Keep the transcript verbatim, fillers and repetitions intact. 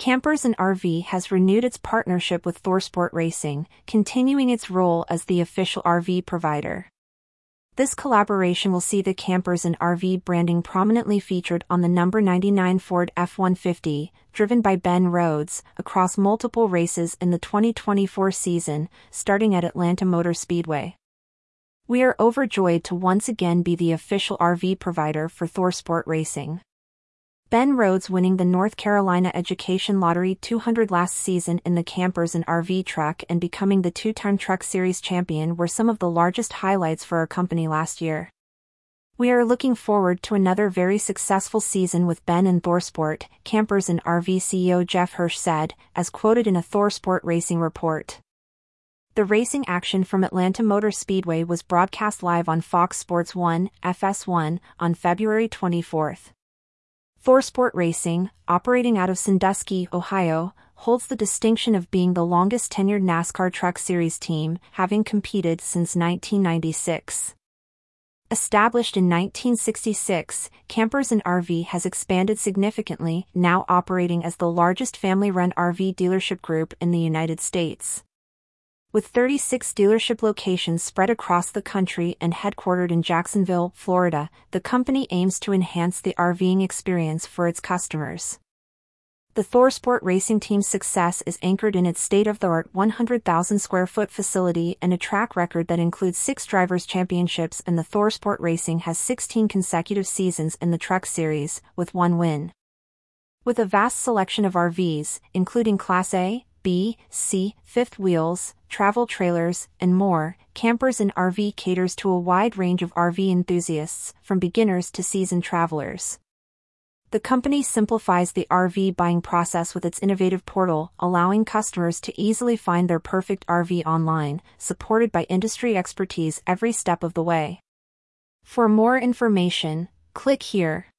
Campers Inn R V has renewed its partnership with ThorSport Racing, continuing its role as the official R V provider. This collaboration will see the Campers Inn R V branding prominently featured on the number ninety-nine Ford F one fifty, driven by Ben Rhodes, across multiple races in the twenty twenty-four season, starting at Atlanta Motor Speedway. "We are overjoyed to once again be the official R V provider for ThorSport Racing. Ben Rhodes winning the North Carolina Education Lottery two hundred last season in the Campers Inn R V truck and becoming the two-time Truck Series champion were some of the largest highlights for our company last year. We are looking forward to another very successful season with Ben and ThorSport," Campers Inn R V C E O Jeff Hirsch said, as quoted in a ThorSport Racing report. The racing action from Atlanta Motor Speedway was broadcast live on Fox Sports one, F S one, on February twenty-fourth. ThorSport Racing, operating out of Sandusky, Ohio, holds the distinction of being the longest-tenured NASCAR Truck Series team, having competed since nineteen ninety-six. Established in nineteen sixty-six, Campers Inn R V has expanded significantly, now operating as the largest family-run R V dealership group in the United States. With thirty-six dealership locations spread across the country and headquartered in Jacksonville, Florida, the company aims to enhance the RVing experience for its customers. The ThorSport Racing team's success is anchored in its state-of-the-art one hundred thousand square foot facility and a track record that includes six drivers' championships, and the ThorSport Racing has sixteen consecutive seasons in the Truck Series, with one win. With a vast selection of R Vs, including Class A, B, C, fifth wheels, travel trailers, and more, Campers Inn R V caters to a wide range of R V enthusiasts, from beginners to seasoned travelers. The company simplifies the R V buying process with its innovative portal, allowing customers to easily find their perfect R V online, supported by industry expertise every step of the way. For more information, click here.